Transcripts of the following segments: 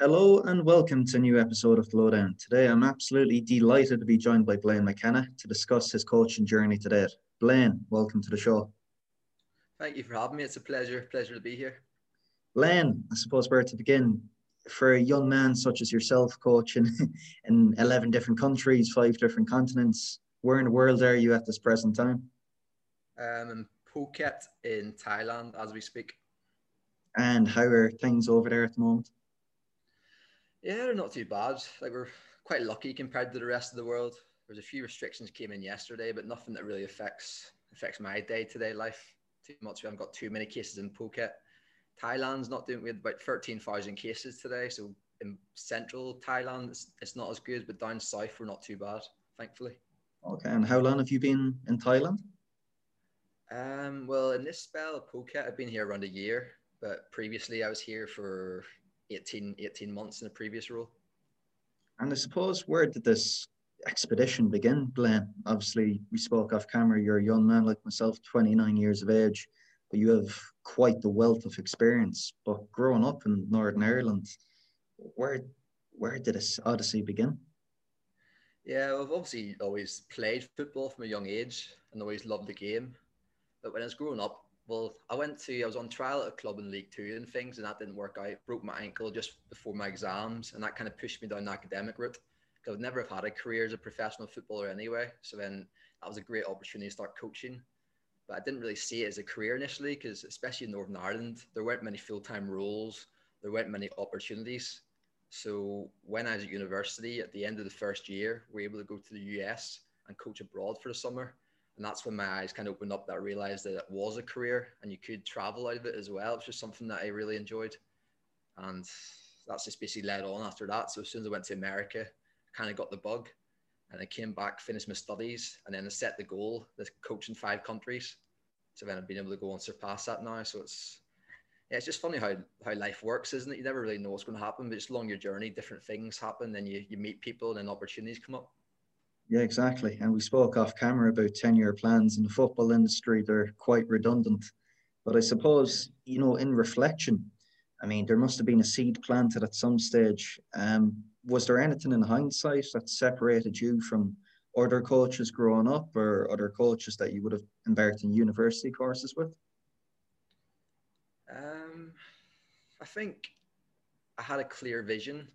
Hello and welcome to a new episode of The Lowdown. Today I'm absolutely delighted to be joined by Blaine McKenna to discuss his coaching journey to date. Blaine, welcome to the show. Thank you for having me. It's a pleasure to be here. Blaine, I suppose where to begin? For a young man such as yourself coaching in 11 different countries, 5 different continents, where in the world are you at this present time? In Phuket in Thailand as we speak. And how are things over there at the moment? Yeah, they're not too bad. Like, we're quite lucky compared to the rest of the world. There's a few restrictions came in yesterday, but nothing that really affects my day-to-day life too much. We haven't got too many cases in Phuket. Thailand's not doing, we had about 13,000 cases today. So in central Thailand, it's not as good, but down south, we're not too bad, thankfully. Okay, and how long have you been in Thailand? Well, in this spell of Phuket, I've been here around a year, but previously I was here for 18 months in the previous role. And I suppose, where did this expedition begin, Blaine? Obviously, we spoke off camera, you're a young man like myself, 29 years of age, but you have quite the wealth of experience. But growing up in Northern Ireland, where did this odyssey begin? Yeah, well, I've obviously always played football from a young age and always loved the game. But when I was growing up, I was on trial at a club in League Two and things, and that didn't work out. Broke my ankle just before my exams, and that kind of pushed me down the academic route. I would never have had a career as a professional footballer anyway. So then that was a great opportunity to start coaching. But I didn't really see it as a career initially, because especially in Northern Ireland, there weren't many full-time roles. There weren't many opportunities. So when I was at university, at the end of the first year, we were able to go to the US and coach abroad for the summer. And that's when my eyes kind of opened up, that I realized that it was a career and you could travel out of it as well. It's just something that I really enjoyed. And that's just basically led on after that. So as soon as I went to America, I kind of got the bug, and I came back, finished my studies, and then I set the goal to coach in 5 countries. So then I've been able to go and surpass that now. So it's just funny how life works, isn't it? You never really know what's going to happen, but it's along your journey, different things happen. Then you meet people and then opportunities come up. Yeah, exactly. And we spoke off camera about 10-year plans in the football industry. They're quite redundant. But I suppose, you know, in reflection, I mean, there must have been a seed planted at some stage. Was there anything in hindsight that separated you from other coaches growing up, or other coaches that you would have embarked in university courses with? I think I had a clear vision.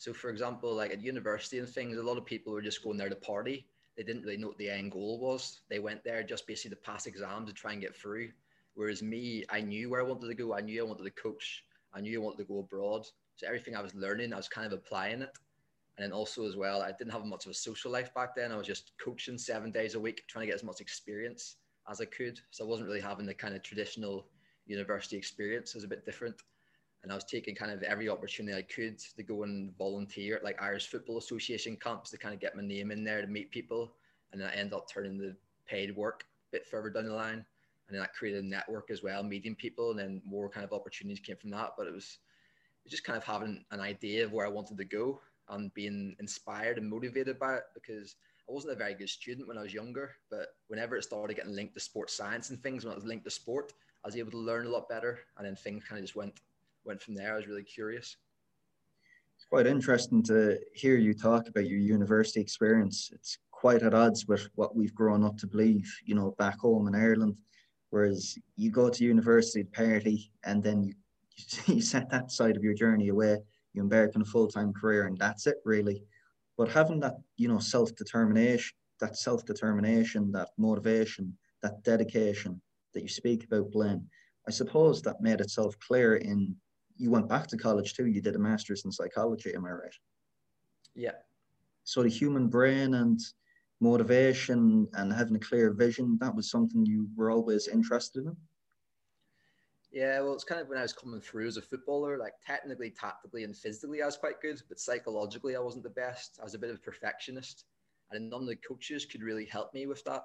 So, for example, like at university and things, a lot of people were just going there to party. They didn't really know what the end goal was. They went there just basically to pass exams to try and get through. Whereas me, I knew where I wanted to go. I knew I wanted to coach. I knew I wanted to go abroad. So everything I was learning, I was kind of applying it. And then also as well, I didn't have much of a social life back then. I was just coaching 7 days a week, trying to get as much experience as I could. So I wasn't really having the kind of traditional university experience. It was a bit different. And I was taking kind of every opportunity I could to go and volunteer at like Irish Football Association camps to kind of get my name in there to meet people. And then I ended up turning the paid work a bit further down the line. And then that created a network as well, meeting people. And then more kind of opportunities came from that. But it was just kind of having an idea of where I wanted to go and being inspired and motivated by it, because I wasn't a very good student when I was younger. But whenever it started getting linked to sports science and things, when it was linked to sport, I was able to learn a lot better. And then things kind of just went from there. I was really curious. It's quite interesting to hear you talk about your university experience. It's quite at odds with what we've grown up to believe, you know, back home in Ireland, whereas you go to university to party and then you set that side of your journey away, you embark on a full-time career and that's it really. But having that, you know, self-determination, that motivation, that dedication that you speak about, Blaine, I suppose that made itself clear in you went back to college too. You did a master's in psychology, am I right? Yeah. So the human brain and motivation and having a clear vision, that was something you were always interested in? Yeah, well, it's kind of when I was coming through as a footballer, like technically, tactically and physically, I was quite good, but psychologically, I wasn't the best. I was a bit of a perfectionist, and none of the coaches could really help me with that.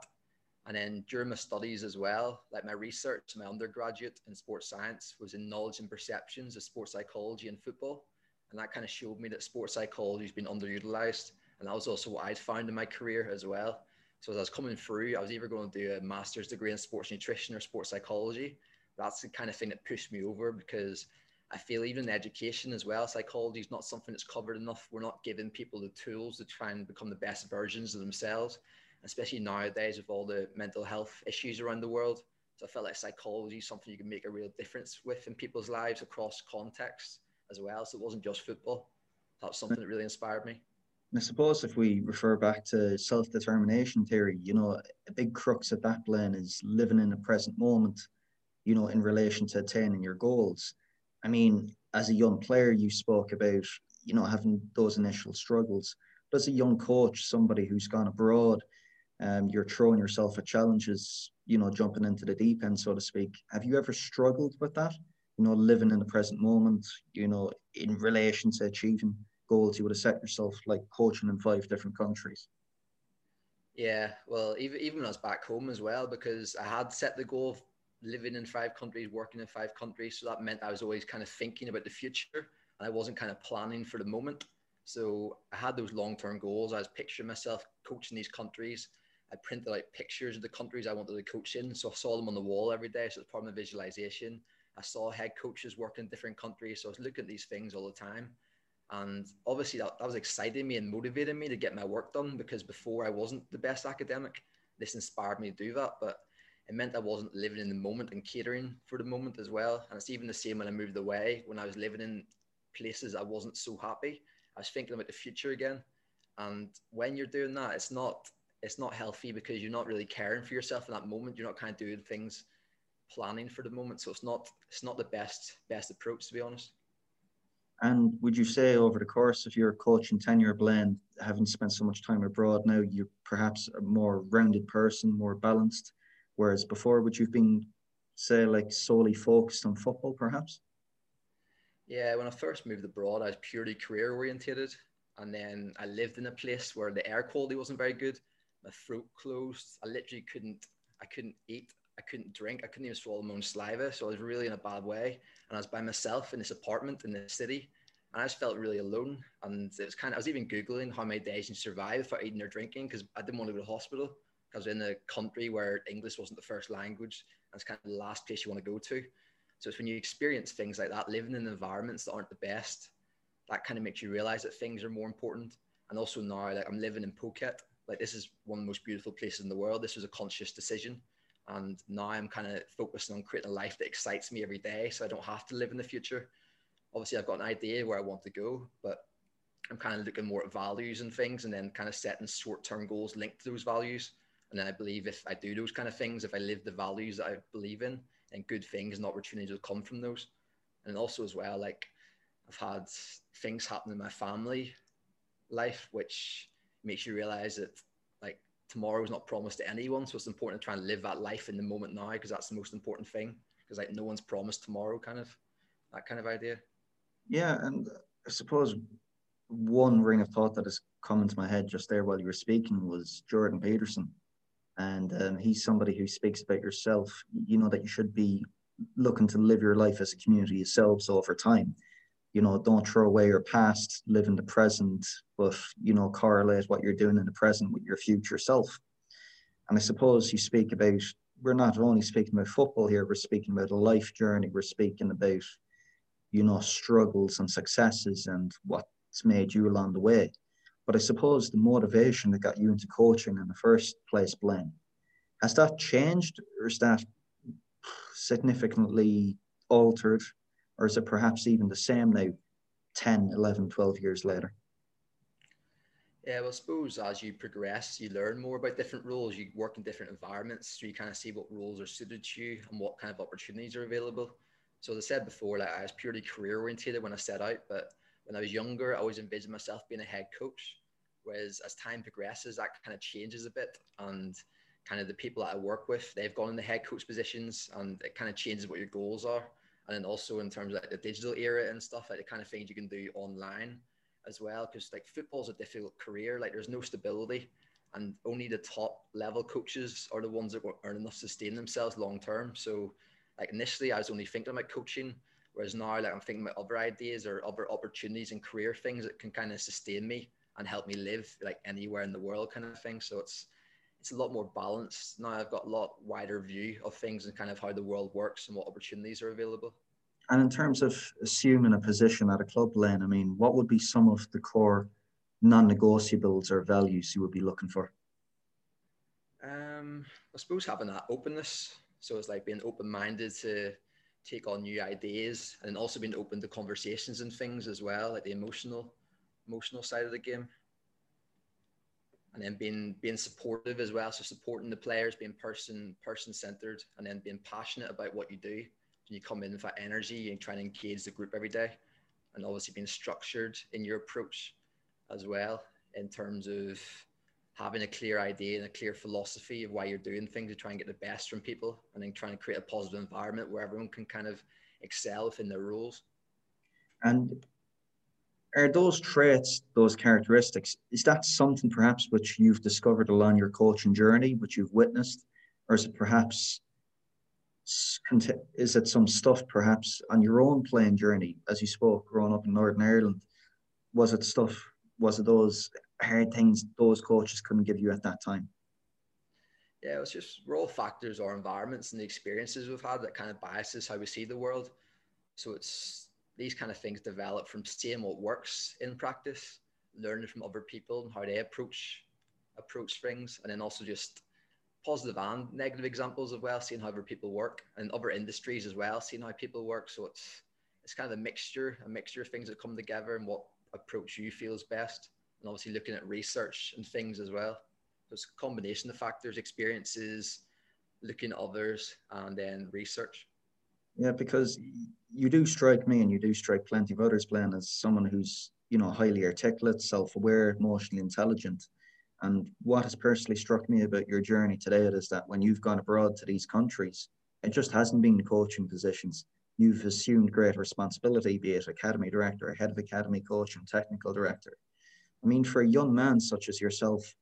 And then during my studies as well, like my research, my undergraduate in sports science was in knowledge and perceptions of sports psychology and football. And that kind of showed me that sports psychology has been underutilized. And that was also what I'd found in my career as well. So as I was coming through, I was either going to do a master's degree in sports nutrition or sports psychology. That's the kind of thing that pushed me over, because I feel even education as well, psychology is not something that's covered enough. We're not giving people the tools to try and become the best versions of themselves, especially nowadays with all the mental health issues around the world. So I felt like psychology is something you can make a real difference with in people's lives across contexts as well. So it wasn't just football. That's something that really inspired me. And I suppose if we refer back to self-determination theory, you know, a big crux of that, Blaine, is living in the present moment, you know, in relation to attaining your goals. I mean, as a young player, you spoke about, you know, having those initial struggles. But as a young coach, somebody who's gone abroad, you're throwing yourself at challenges, you know, jumping into the deep end, so to speak. Have you ever struggled with that? You know, living in the present moment, you know, in relation to achieving goals you would have set yourself, like coaching in 5 different countries? Yeah, well, even when I was back home as well, because I had set the goal of living in 5 countries, working in 5 countries. So that meant I was always kind of thinking about the future and I wasn't kind of planning for the moment. So I had those long-term goals. I was picturing myself coaching these countries. I printed out pictures of the countries I wanted to coach in. So I saw them on the wall every day. So it's part of my visualization. I saw head coaches work in different countries. So I was looking at these things all the time. And obviously that was exciting me and motivating me to get my work done, because before I wasn't the best academic. This inspired me to do that. But it meant I wasn't living in the moment and catering for the moment as well. And it's even the same when I moved away. When I was living in places I wasn't so happy, I was thinking about the future again. And when you're doing that, it's not healthy, because you're not really caring for yourself in that moment. You're not kind of doing things planning for the moment. So it's not the best approach, to be honest. And would you say over the course of your coaching tenure, Blaine, having spent so much time abroad now, you're perhaps a more rounded person, more balanced? Whereas before, would you have been, say, like solely focused on football, perhaps? Yeah, when I first moved abroad, I was purely career orientated. And then I lived in a place where the air quality wasn't very good. My throat closed. I literally couldn't eat. I couldn't drink. I couldn't even swallow my own saliva. So I was really in a bad way. And I was by myself in this apartment in this city. And I just felt really alone. And it was I was even Googling how many days you survive without eating or drinking, because I didn't want to go to the hospital. I was in a country where English wasn't the first language, and it's kind of the last place you want to go to. So it's when you experience things like that, living in environments that aren't the best, that kind of makes you realize that things are more important. And also now, like, I'm living in Phuket. Like, this is one of the most beautiful places in the world. This was a conscious decision. And now I'm kind of focusing on creating a life that excites me every day, so I don't have to live in the future. Obviously, I've got an idea where I want to go, but I'm kind of looking more at values and things, and then kind of setting short-term goals linked to those values. And then I believe if I do those kind of things, if I live the values that I believe in, and good things and opportunities will come from those. And also as well, like, I've had things happen in my family life, which makes you realize that, like, tomorrow is not promised to anyone. So it's important to try and live that life in the moment now, because that's the most important thing. Because, like, no one's promised tomorrow, kind of that kind of idea. Yeah. And I suppose one ring of thought that has come into my head just there while you were speaking was Jordan Peterson. And he's somebody who speaks about yourself, you know, that you should be looking to live your life as a community yourselves over time. You know, don't throw away your past, live in the present, but, you know, correlate what you're doing in the present with your future self. And I suppose you speak about, we're not only speaking about football here, we're speaking about a life journey. We're speaking about, you know, struggles and successes and what's made you along the way. But I suppose the motivation that got you into coaching in the first place, Blaine, has that changed, or is that significantly altered, or is it perhaps even the same now, 10, 11, 12 years later? Yeah, well, I suppose as you progress, you learn more about different roles. You work in different environments, so you kind of see what roles are suited to you and what kind of opportunities are available. So as I said before, like, I was purely career oriented when I set out, but when I was younger, I always envisioned myself being a head coach. Whereas as time progresses, that kind of changes a bit. And kind of the people that I work with, they've gone in the head coach positions, and it kind of changes what your goals are. And then also in terms of, like, the digital era and stuff, like the kind of things you can do online as well. Because, like, football's a difficult career. Like, there's no stability, and only the top level coaches are the ones that will earn enough to sustain themselves long term. So, like, initially I was only thinking about coaching. Whereas now, like, I'm thinking about other ideas or other opportunities and career things that can kind of sustain me and help me live, like, anywhere in the world kind of thing. So it's a lot more balanced. Now I've got a lot wider view of things and kind of how the world works and what opportunities are available. And in terms of assuming a position at a club, Blaine, I mean, what would be some of the core non-negotiables or values you would be looking for? I suppose having that openness. So it's like being open-minded to take on new ideas, and also being open to conversations and things as well, like the emotional side of the game. And then being supportive as well. So supporting the players, being person-centered, and then being passionate about what you do. You come in with that energy and try and engage the group every day, and obviously being structured in your approach as well, in terms of having a clear idea and a clear philosophy of why you're doing things to try and get the best from people, and then trying to create a positive environment where everyone can kind of excel within their roles. And are those traits, those characteristics, is that something perhaps which you've discovered along your coaching journey, which you've witnessed, or is it perhaps... is it some stuff perhaps on your own playing journey, as you spoke, growing up in Northern Ireland? Was it those hard things those coaches couldn't give you at that time? Yeah, it's just raw factors, our environments and the experiences we've had that kind of biases how we see the world. So it's these kind of things develop from seeing what works in practice, learning from other people and how they approach things, and then also just positive and negative examples as well, seeing how other people work, and other industries as well, seeing how people work. So it's kind of a mixture of things that come together, and what approach you feel is best, and obviously looking at research and things as well. So it's a combination of factors, experiences, looking at others, and then research. Yeah, because you do strike me, and you do strike plenty of others, Blaine, as someone who's, you know, highly articulate, self-aware, emotionally intelligent. And what has personally struck me about your journey today is that when you've gone abroad to these countries, it just hasn't been the coaching positions. You've assumed great responsibility, be it academy director, head of academy coach, and technical director. I mean, for a young man such as yourself,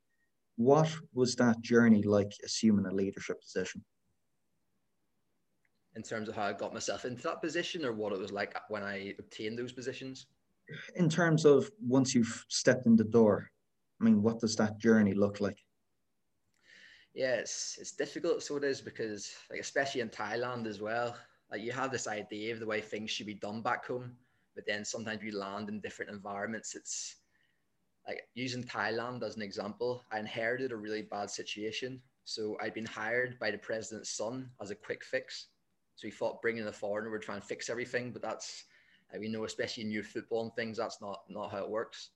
what was that journey like assuming a leadership position? In terms of how I got myself into that position, or what it was like when I obtained those positions? In terms of once you've stepped in the door, I mean, what does that journey look like? Yeah, it's difficult, so it is, because like, especially in Thailand as well, like you have this idea of the way things should be done back home, but then sometimes you land in different environments. It's like, using Thailand as an example, I inherited a really bad situation. So I'd been hired by the president's son as a quick fix. So he thought bringing a foreigner would try and fix everything, but that's, we know, especially in youth football and things, that's not how it works.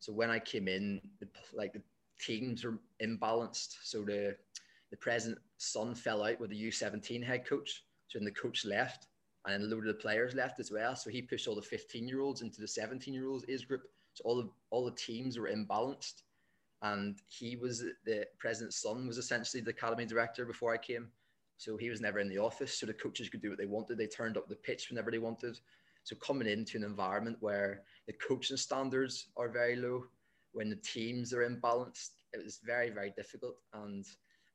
So when I came in, the teams were imbalanced. So the president's son fell out with the U17 head coach. So then the coach left, and a load of the players left as well. So he pushed all the 15-year-olds into the 17-year-olds age group. So all the teams were imbalanced. And the president's son was essentially the academy director before I came. So he was never in the office. So the coaches could do what they wanted. They turned up the pitch whenever they wanted. So coming into an environment where the coaching standards are very low, when the teams are imbalanced, it was very, very difficult. And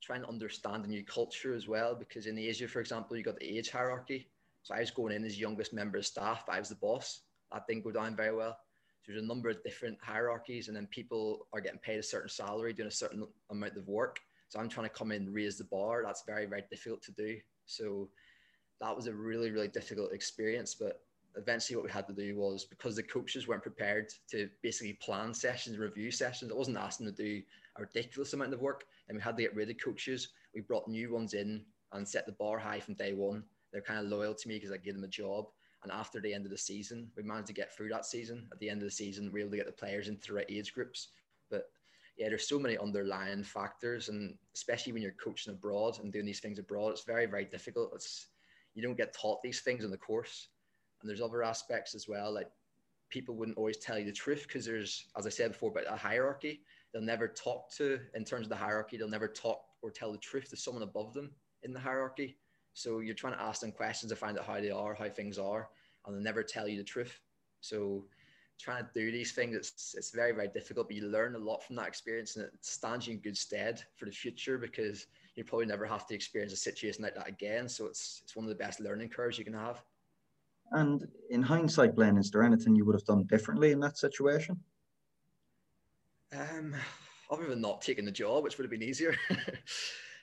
trying to understand a new culture as well, because in Asia, for example, you got the age hierarchy. So I was going in as youngest member of staff, but I was the boss. That didn't go down very well. So there's a number of different hierarchies, and then people are getting paid a certain salary, doing a certain amount of work. So I'm trying to come in and raise the bar. That's very, very difficult to do. So that was a really, really difficult experience. But eventually what we had to do was, because the coaches weren't prepared to basically plan sessions, review sessions, I wasn't asking them to do a ridiculous amount of work, and we had to get rid of coaches. We brought new ones in and set the bar high from day one. They're kind of loyal to me because I gave them a job. And after the end of the season, we managed to get through that season. At the end of the season, we were able to get the players in through age groups. But yeah, there's so many underlying factors, and especially when you're coaching abroad and doing these things abroad, it's very, very difficult. You don't get taught these things in the course. And there's other aspects as well, like people wouldn't always tell you the truth, because there's, as I said before, about a hierarchy. They'll never talk to, in terms of the hierarchy, they'll never talk or tell the truth to someone above them in the hierarchy. So you're trying to ask them questions to find out how they are, how things are, and they'll never tell you the truth. So trying to do these things, it's very, very difficult, but you learn a lot from that experience, and it stands you in good stead for the future, because you probably never have to experience a situation like that again. So it's one of the best learning curves you can have. And in hindsight, Blaine, is there anything you would have done differently in that situation? Other than not taking the job, which would have been easier.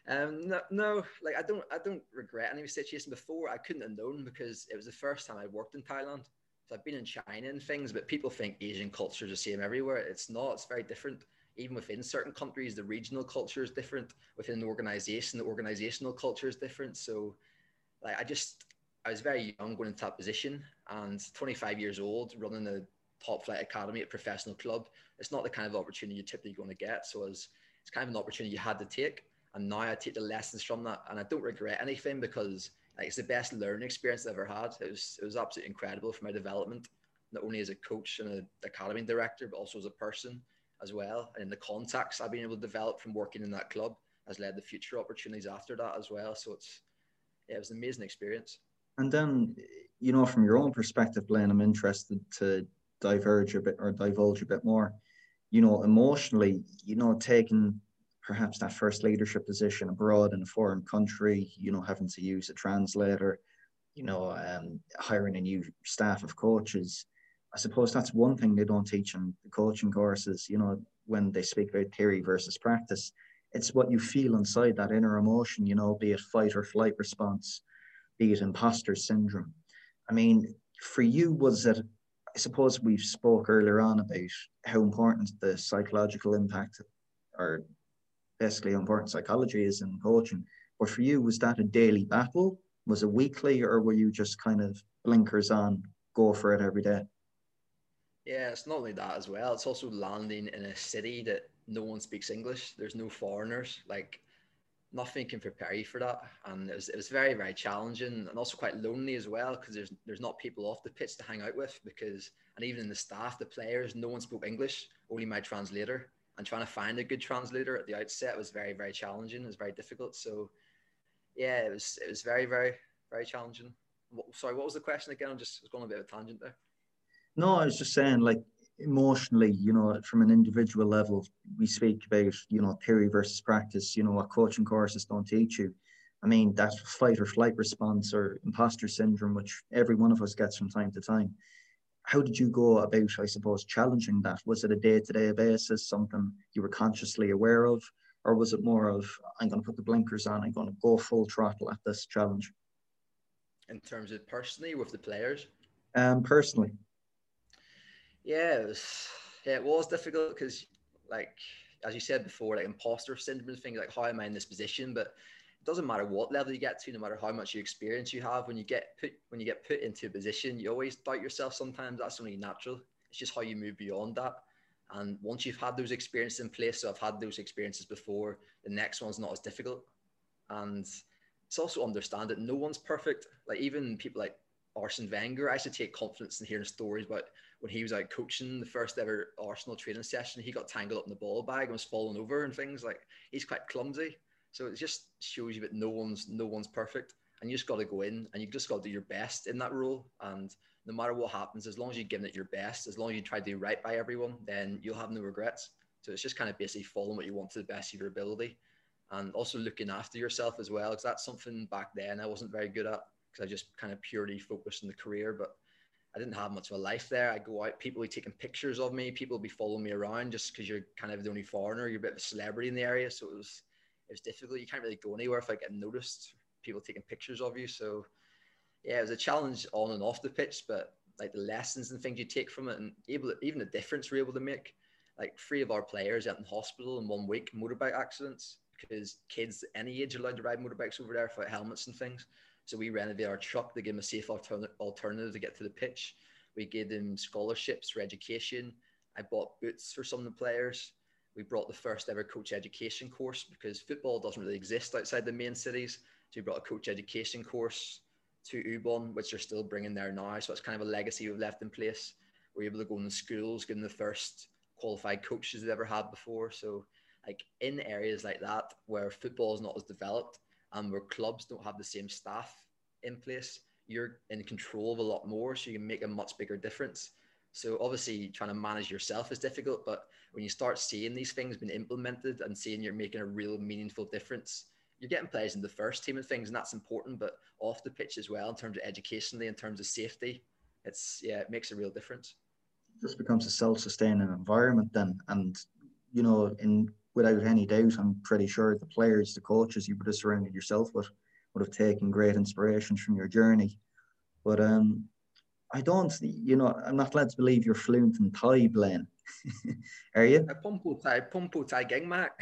No, like I don't regret any of the situation. Before, I couldn't have known, because it was the first time I worked in Thailand. So I've been in China and things, but people think Asian culture is the same everywhere. It's not. It's very different. Even within certain countries, the regional culture is different. Within an organization, the organizational culture is different. So, like, I was very young going into that position, and 25 years old, running a top flight academy at a professional club. It's not the kind of opportunity you're typically going to get. So it's kind of an opportunity you had to take. And now I take the lessons from that, and I don't regret anything, because like, it's the best learning experience I've ever had. It was absolutely incredible for my development, not only as a coach and an academy director, but also as a person as well. And the contacts I've been able to develop from working in that club has led to future opportunities after that as well. So it was an amazing experience. And then, you know, from your own perspective, Blaine, I'm interested to divulge a bit more. You know, emotionally, you know, taking perhaps that first leadership position abroad in a foreign country, you know, having to use a translator, you know, hiring a new staff of coaches. I suppose that's one thing they don't teach in the coaching courses, you know, when they speak about theory versus practice. It's what you feel inside, that inner emotion, you know, be it fight or flight response, be it imposter syndrome. I mean, for you, was it, I suppose we spoke earlier on about how important the psychological impact, or basically how important psychology is in coaching. But for you, was that a daily battle? Was it weekly, or were you just kind of blinkers on, go for it every day? Yeah, it's not only that as well. It's also landing in a city that no one speaks English. There's no foreigners. Like, nothing can prepare you for that. And it was very, very challenging, and also quite lonely as well, because there's not people off the pitch to hang out with, and even in the staff, the players, no one spoke English, only my translator. And trying to find a good translator at the outset was very, very challenging. It was very difficult. So yeah, it was very, very, very challenging. Sorry, what was the question again? I was going a bit of a tangent there. No, I was just saying, like, emotionally, you know, from an individual level, we speak about, you know, theory versus practice, you know, what coaching courses don't teach you. I mean, that fight or flight response or imposter syndrome, which every one of us gets from time to time. How did you go about, I suppose, challenging that? Was it a day-to-day basis, something you were consciously aware of? Or was it more of, I'm going to put the blinkers on, I'm going to go full throttle at this challenge? In terms of personally with the players? Personally. Yeah, it was difficult, because, like, as you said before, like, imposter syndrome, things like, how am I in this position? But it doesn't matter what level you get to, no matter how much experience you have, when you get put into a position, you always doubt yourself sometimes. That's only natural. It's just how you move beyond that. And once you've had those experiences in place, so I've had those experiences before, the next one's not as difficult. And it's also understand that no one's perfect. Like, even people like Arsene Wenger, I used to take confidence in hearing stories about when he was out coaching the first ever Arsenal training session, he got tangled up in the ball bag and was falling over and things. Like, he's quite clumsy. So it just shows you that no one's perfect, and you just got to go in and you just got to do your best in that role. And no matter what happens, as long as you're giving it your best, as long as you try to do right by everyone, then you'll have no regrets. So it's just kind of basically following what you want to the best of your ability, and also looking after yourself as well, because that's something back then I wasn't very good at, because I just kind of purely focused on the career, but I didn't have much of a life there. I go out, people were taking pictures of me, people would be following me around just because you're kind of the only foreigner, you're a bit of a celebrity in the area. So it was difficult. You can't really go anywhere if I get noticed, people taking pictures of you. So yeah, it was a challenge on and off the pitch, but like the lessons and things you take from it, and even the difference we're able to make. Like 3 of our players out in hospital in 1 week, motorbike accidents, because kids any age are allowed to ride motorbikes over there without helmets and things. So we renovated our truck to give them a safe alternative to get to the pitch. We gave them scholarships for education. I bought boots for some of the players. We brought the first ever coach education course, because football doesn't really exist outside the main cities. So we brought a coach education course to Ubon, which they're still bringing there now. So it's kind of a legacy we've left in place. We're able to go in the schools, getting the first qualified coaches they've ever had before. So like in areas like that where football is not as developed, and where clubs don't have the same staff in place, you're in control of a lot more, so you can make a much bigger difference. So obviously trying to manage yourself is difficult, but when you start seeing these things being implemented and seeing you're making a real meaningful difference, you're getting players in the first team and things, and that's important, but off the pitch as well, in terms of educationally, in terms of safety, it makes a real difference. It just becomes a self-sustaining environment then, and you know, in without any doubt, I'm pretty sure the players, the coaches you would have surrounded yourself with would have taken great inspirations from your journey. But I don't, you know, I'm not led to believe you're fluent in Thai, Blaine. Are you? I pump Thai gang, Mark.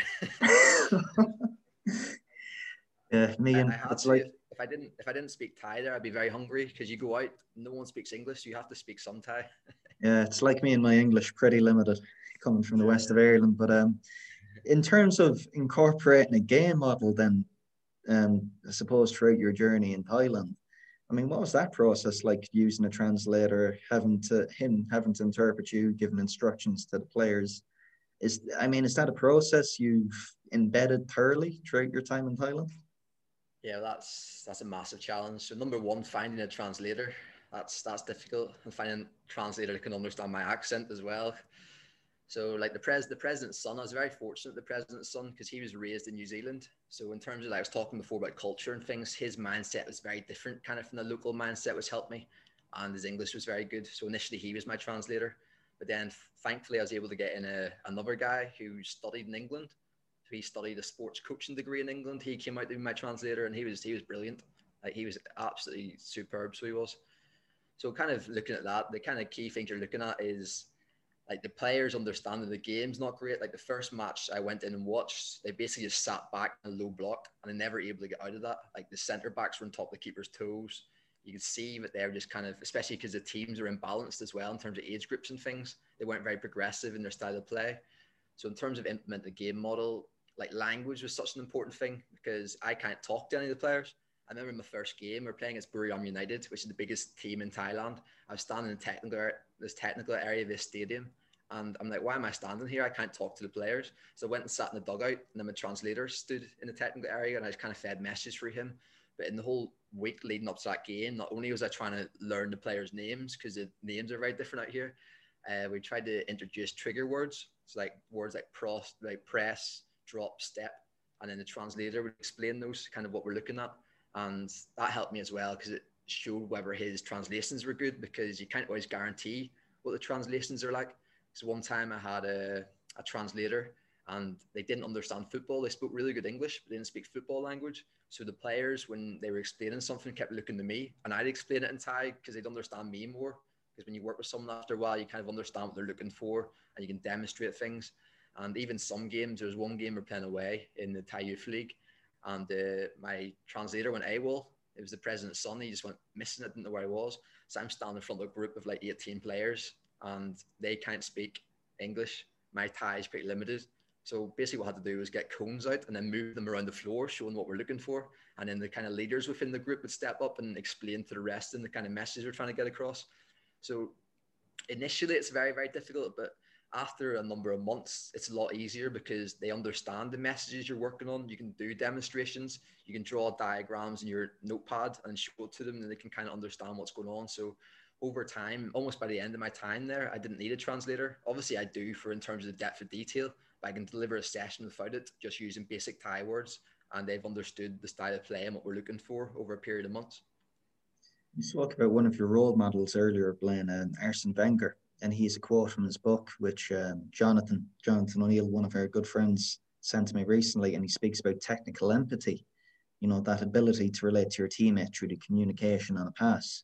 Yeah, me and it's like, if I didn't speak Thai there, I'd be very hungry, because you go out, no one speaks English, so you have to speak some Thai. Yeah, it's like me and my English, pretty limited, coming from the west of Ireland. But in terms of incorporating a game model then, I suppose throughout your journey in Thailand, I mean, what was that process like, using a translator, having to interpret you, giving instructions to the players? Is that a process you've embedded thoroughly throughout your time in Thailand? Yeah, that's a massive challenge. So number one, finding a translator. That's difficult. And finding a translator that can understand my accent as well. So like the president's son, I was very fortunate, the president's son, because he was raised in New Zealand. So in terms of, like I was talking before about culture and things, his mindset was very different kind of from the local mindset, which helped me. And his English was very good. So initially he was my translator. But then thankfully I was able to get in another guy who studied in England. He studied a sports coaching degree in England. He came out to be my translator, and he was brilliant. Like, he was absolutely superb, so he was. So kind of looking at that, the kind of key things you're looking at is, like, the players understanding the game's not great. Like, the first match I went in and watched, they basically just sat back in a low block, and they never able to get out of that. Like, the centre-backs were on top of the keeper's toes. You could see that they're just kind of, especially because the teams are imbalanced as well in terms of age groups and things. They weren't very progressive in their style of play. So in terms of implementing the game model, like, language was such an important thing, because I can't talk to any of the players. I remember in my first game, we were playing against Buriram United, which is the biggest team in Thailand. I was standing in this technical area of this stadium, and I'm like, why am I standing here? I can't talk to the players. So I went and sat in the dugout, and then my translator stood in the technical area, and I just kind of fed messages through him. But in the whole week leading up to that game, not only was I trying to learn the players' names, because the names are very different out here, we tried to introduce trigger words, so like words like press, drop, step, and then the translator would explain those, kind of what we're looking at. And that helped me as well, because it showed whether his translations were good, because you can't always guarantee what the translations are like. So one time I had a translator, and they didn't understand football. They spoke really good English, but they didn't speak football language. So the players, when they were explaining something, kept looking to me, and I'd explain it in Thai, because they'd understand me more, because when you work with someone after a while, you kind of understand what they're looking for, and you can demonstrate things. And even some games, there was one game we're playing away in the Thai Youth League, and my translator went AWOL. It was the president's son. He just went missing. I didn't know where he was. So I'm standing in front of a group of like 18 players, and they can't speak English. My Thai is pretty limited. So basically what I had to do was get cones out and then move them around the floor, showing what we're looking for. And then the kind of leaders within the group would step up and explain to the rest and the kind of message we're trying to get across. So initially it's very, very difficult, but after a number of months, it's a lot easier, because they understand the messages you're working on. You can do demonstrations, you can draw diagrams in your notepad and show it to them, and they can kind of understand what's going on. So over time, almost by the end of my time there, I didn't need a translator. Obviously I do for in terms of the depth of detail, but I can deliver a session without it, just using basic Thai words, and they've understood the style of play and what we're looking for over a period of months. You spoke about one of your role models earlier, Blaine, Arsene Wenger. And he's a quote from his book, which Jonathan O'Neill, one of our good friends, sent to me recently. And he speaks about technical empathy, you know, that ability to relate to your teammate through the communication on a pass.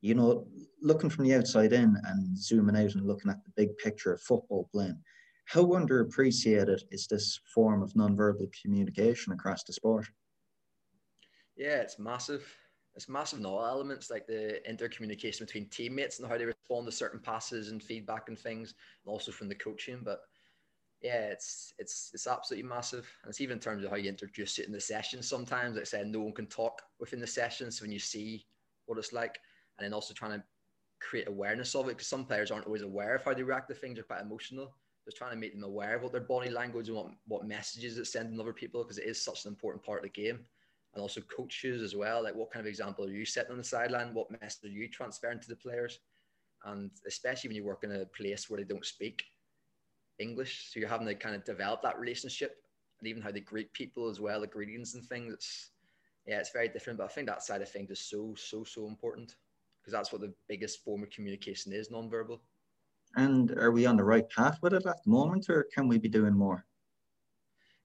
You know, looking from the outside in and zooming out and looking at the big picture of football, Blaine, how underappreciated is this form of nonverbal communication across the sport? Yeah, it's massive. It's massive in all elements, like the intercommunication between teammates and how they respond to certain passes and feedback and things, and also from the coaching. But yeah, it's absolutely massive. And it's even in terms of how you introduce it in the session sometimes. Like I said, no one can talk within the session, so when you see what it's like, and then also trying to create awareness of it, because some players aren't always aware of how they react to things. They're quite emotional. Just trying to make them aware of what their body language and what messages it's sending other people, because it is such an important part of the game. And also coaches as well, like what kind of example are you setting on the sideline? What message are you transferring to the players? And especially when you work in a place where they don't speak English, so you're having to kind of develop that relationship, and even how they greet people as well, the greetings and things. It's very different, but I think that side of things is so important, because that's what the biggest form of communication is, nonverbal. And are we on the right path with it at the moment, or can we be doing more?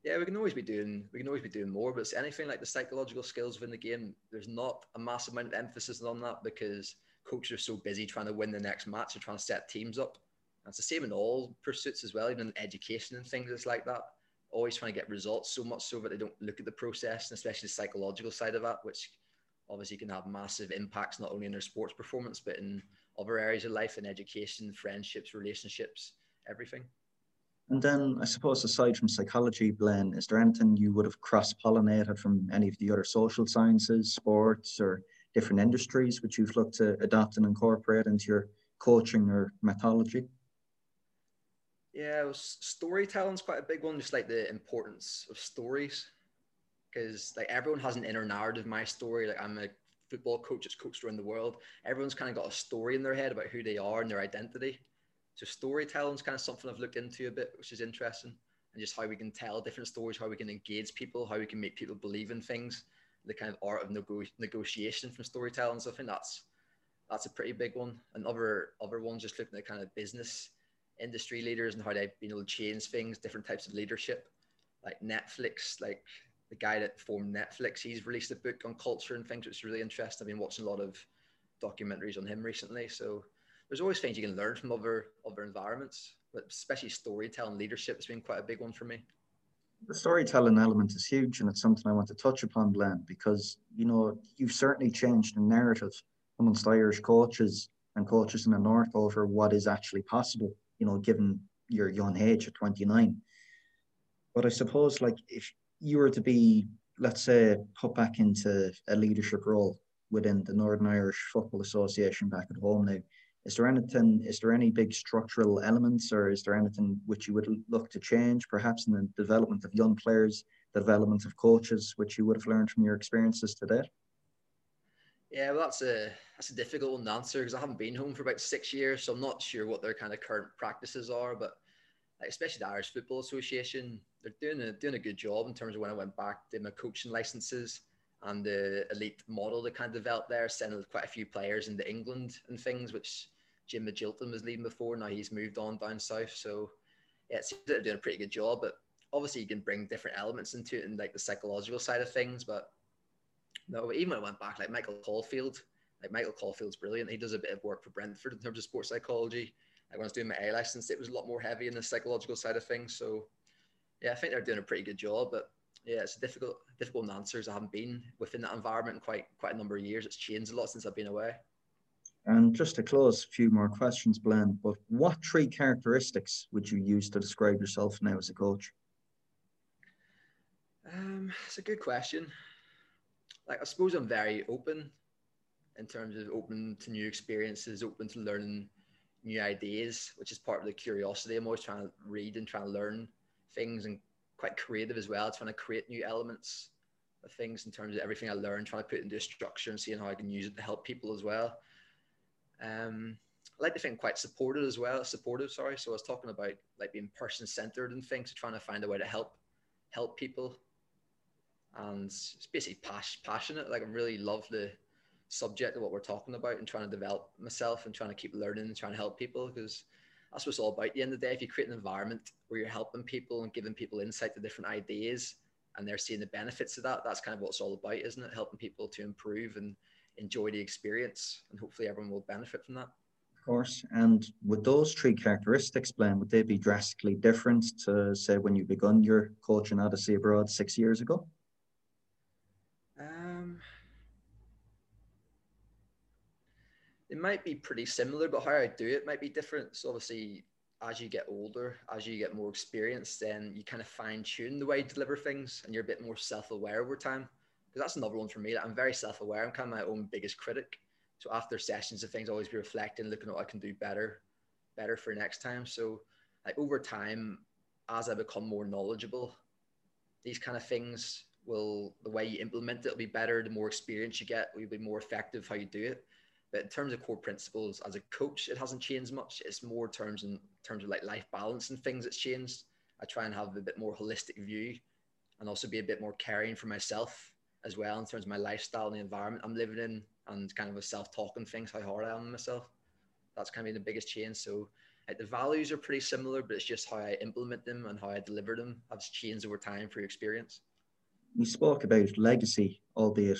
yeah, we can always be doing more, but it's anything like the psychological skills within the game. There's not a massive amount of emphasis on that because coaches are so busy trying to win the next match and trying to set teams up. And it's the same in all pursuits as well, even in education and things. It's like that. Always trying to get results so much so that they don't look at the process, and especially the psychological side of that, which obviously can have massive impacts not only in their sports performance, but in other areas of life, in education, friendships, relationships, everything. And then I suppose aside from psychology, Blaine, is there anything you would have cross-pollinated from any of the other social sciences, sports or different industries which you've looked to adopt and incorporate into your coaching or methodology? Yeah, storytelling's quite a big one, just like the importance of stories, because like everyone has an inner narrative. My story, like I'm a football coach that's coached around the world. Everyone's kind of got a story in their head about who they are and their identity. So storytelling's kind of something I've looked into a bit, which is interesting, and just how we can tell different stories, how we can engage people, how we can make people believe in things. The kind of art of negotiation from storytelling. So I think that's a pretty big one. And other ones, just looking at kind of business industry leaders and how they've been able to change things, different types of leadership, like Netflix, like the guy that formed Netflix, he's released a book on culture and things, which is really interesting. I've been watching a lot of documentaries on him recently. So there's always things you can learn from other environments, but especially storytelling, leadership has been quite a big one for me. The storytelling element is huge, and it's something I want to touch upon, Blaine, because, you know, you've certainly changed the narrative amongst Irish coaches and coaches in the North over what is actually possible, you know, given your young age at 29. But I suppose, like, if you were to be, let's say, put back into a leadership role within the Northern Irish Football Association back at home now, is there any big structural elements, or is there anything which you would look to change, perhaps in the development of young players, the development of coaches, which you would have learned from your experiences to date? Yeah, well, that's a difficult one to answer because I haven't been home for about 6 years, so I'm not sure what their kind of current practices are. But like, especially the Irish Football Association, they're doing a good job in terms of when I went back, did my coaching licenses and the elite model they kind of developed there, sending quite a few players into England and things, which Jim Magilton was leading before. Now he's moved on down south. So yeah, it seems that they're doing a pretty good job, but obviously you can bring different elements into it and like the psychological side of things. But no, even when I went back, Michael Caulfield's brilliant. He does a bit of work for Brentford in terms of sports psychology. Like when I was doing my A license, it was a lot more heavy in the psychological side of things. So yeah, I think they're doing a pretty good job, but yeah, it's a difficult answer. I haven't been within that environment in quite a number of years. It's changed a lot since I've been away. And just to close, a few more questions, Blaine, but what three characteristics would you use to describe yourself now as a coach? It's a good question. Like, I suppose I'm very open in terms of open to new experiences, open to learning new ideas, which is part of the curiosity. I'm always trying to read and trying to learn things, and quite creative as well, trying to create new elements of things in terms of everything I learned, trying to put it into a structure and seeing how I can use it to help people as well. I like to think quite supportive. So I was talking about like being person-centered and things, so trying to find a way to help people. And it's basically passionate. Like, I really love the subject of what we're talking about and trying to develop myself and trying to keep learning and trying to help people, because that's what it's all about at the end of the day. If you create an environment where you're helping people and giving people insight to different ideas and they're seeing the benefits of that, that's kind of what it's all about, isn't it? Helping people to improve and enjoy the experience, and hopefully everyone will benefit from that. Of course. And would those three characteristics, Blaine, would they be drastically different to, say, when you begun your coaching odyssey abroad 6 years ago? It might be pretty similar, but how I do it might be different. So obviously, as you get older, as you get more experience, then you kind of fine tune the way you deliver things, and you're a bit more self-aware over time. Because that's another one for me, that I'm very self-aware. I'm kind of my own biggest critic. So after sessions and things, I'll always be reflecting, looking at what I can do better for next time. So like over time, as I become more knowledgeable, these kind of things the way you implement it will be better. The more experience you get, you'll be more effective how you do it. But in terms of core principles, as a coach, it hasn't changed much. It's more in terms of like life balance and things that's changed. I try and have a bit more holistic view and also be a bit more caring for myself as well in terms of my lifestyle and the environment I'm living in, and kind of a self-talking things, how hard I am on myself. That's kind of been the biggest change. So The values are pretty similar, but it's just how I implement them and how I deliver them has changed over time through experience. You spoke about legacy, albeit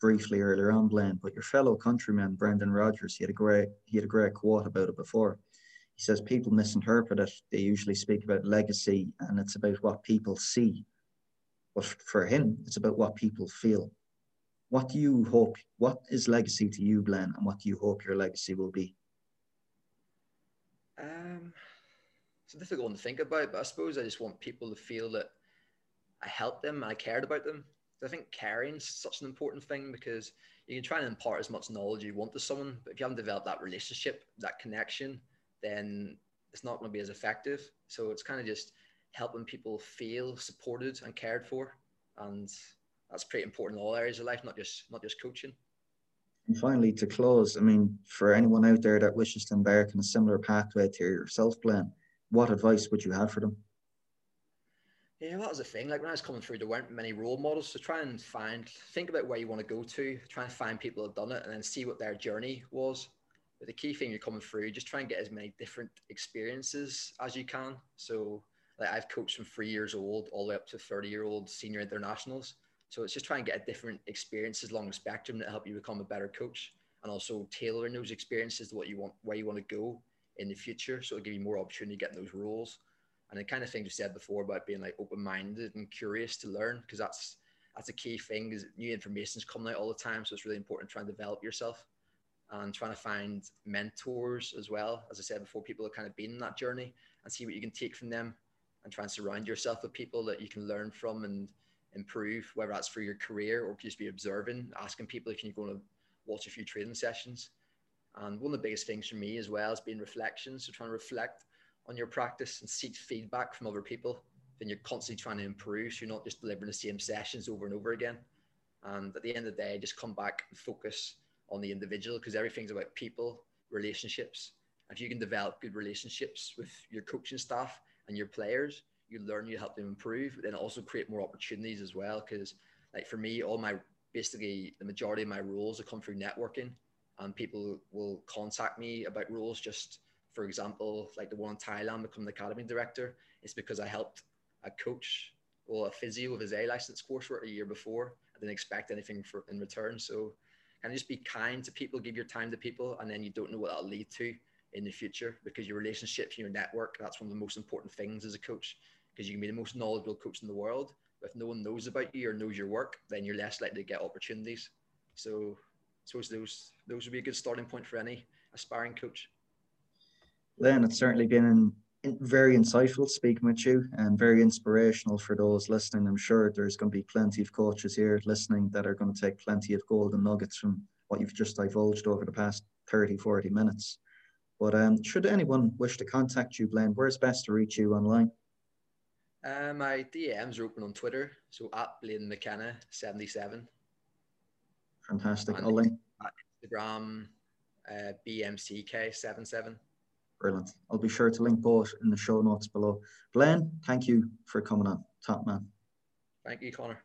briefly earlier on, Blaine, but your fellow countryman, Brendan Rodgers, he had a great quote about it before. He says people misinterpret it. They usually speak about legacy and it's about what people see. But for him, it's about what people feel. What do you hope? What is legacy to you, Blaine, and what do you hope your legacy will be? It's a difficult one to think about, but I suppose I just want people to feel that I helped them and I cared about them. So I think caring is such an important thing, because you can try and impart as much knowledge you want to someone, but if you haven't developed that relationship, that connection, then it's not going to be as effective. So it's kind of just helping people feel supported and cared for, and that's pretty important in all areas of life, not just coaching. And finally, to close, I mean, for anyone out there that wishes to embark on a similar pathway to yourself, Blaine, what advice would you have for them? Yeah, that was the thing. Like when I was coming through, there weren't many role models. So think about where you want to go to, try and find people who have done it and then see what their journey was. But the key thing you're coming through, just try and get as many different experiences as you can. So like I've coached from 3 years old all the way up to 30-year-old senior internationals. So it's just trying to get a different experiences along the spectrum that help you become a better coach, and also tailoring those experiences to what you want, where you want to go in the future. So it'll give you more opportunity to get those roles. And the kind of things you said before about being like open-minded and curious to learn, because that's a key thing, is new information is coming out all the time. So it's really important trying to develop yourself and trying to find mentors as well. As I said before, people have kind of been in that journey and see what you can take from them, and try and surround yourself with people that you can learn from and improve, whether that's for your career or just be observing, asking people if you're going to watch a few training sessions. And one of the biggest things for me as well has been reflection. So trying to reflect on your practice and seek feedback from other people. Then you're constantly trying to improve, so you're not just delivering the same sessions over and over again. And at the end of the day, just come back and focus on the individual, because everything's about people, relationships. If you can develop good relationships with your coaching staff and your players, you learn, you help them improve, but then also create more opportunities as well. Because like for me, basically the majority of my roles have come through networking, and people will contact me about roles. Just for example, like the one in Thailand, becoming the academy director, it's because I helped a coach or a physio with his A license coursework a year before. I didn't expect anything in return. So kind of just be kind to people, give your time to people, and then you don't know what that'll lead to in the future, because your relationships and your network, that's one of the most important things as a coach, because you can be the most knowledgeable coach in the world, but if no one knows about you or knows your work, then you're less likely to get opportunities. So I suppose those would be a good starting point for any aspiring coach. Blaine, it's certainly been very insightful speaking with you, and very inspirational for those listening. I'm sure there's going to be plenty of coaches here listening that are going to take plenty of golden nuggets from what you've just divulged over the past 30, 40 minutes. But should anyone wish to contact you, Blaine, where's best to reach you online? My DMs are open on Twitter, so @BlaineMcKenna77. Fantastic. And Instagram, BMCK77. Brilliant. I'll be sure to link both in the show notes below. Blaine, thank you for coming on. Top man. Thank you, Connor.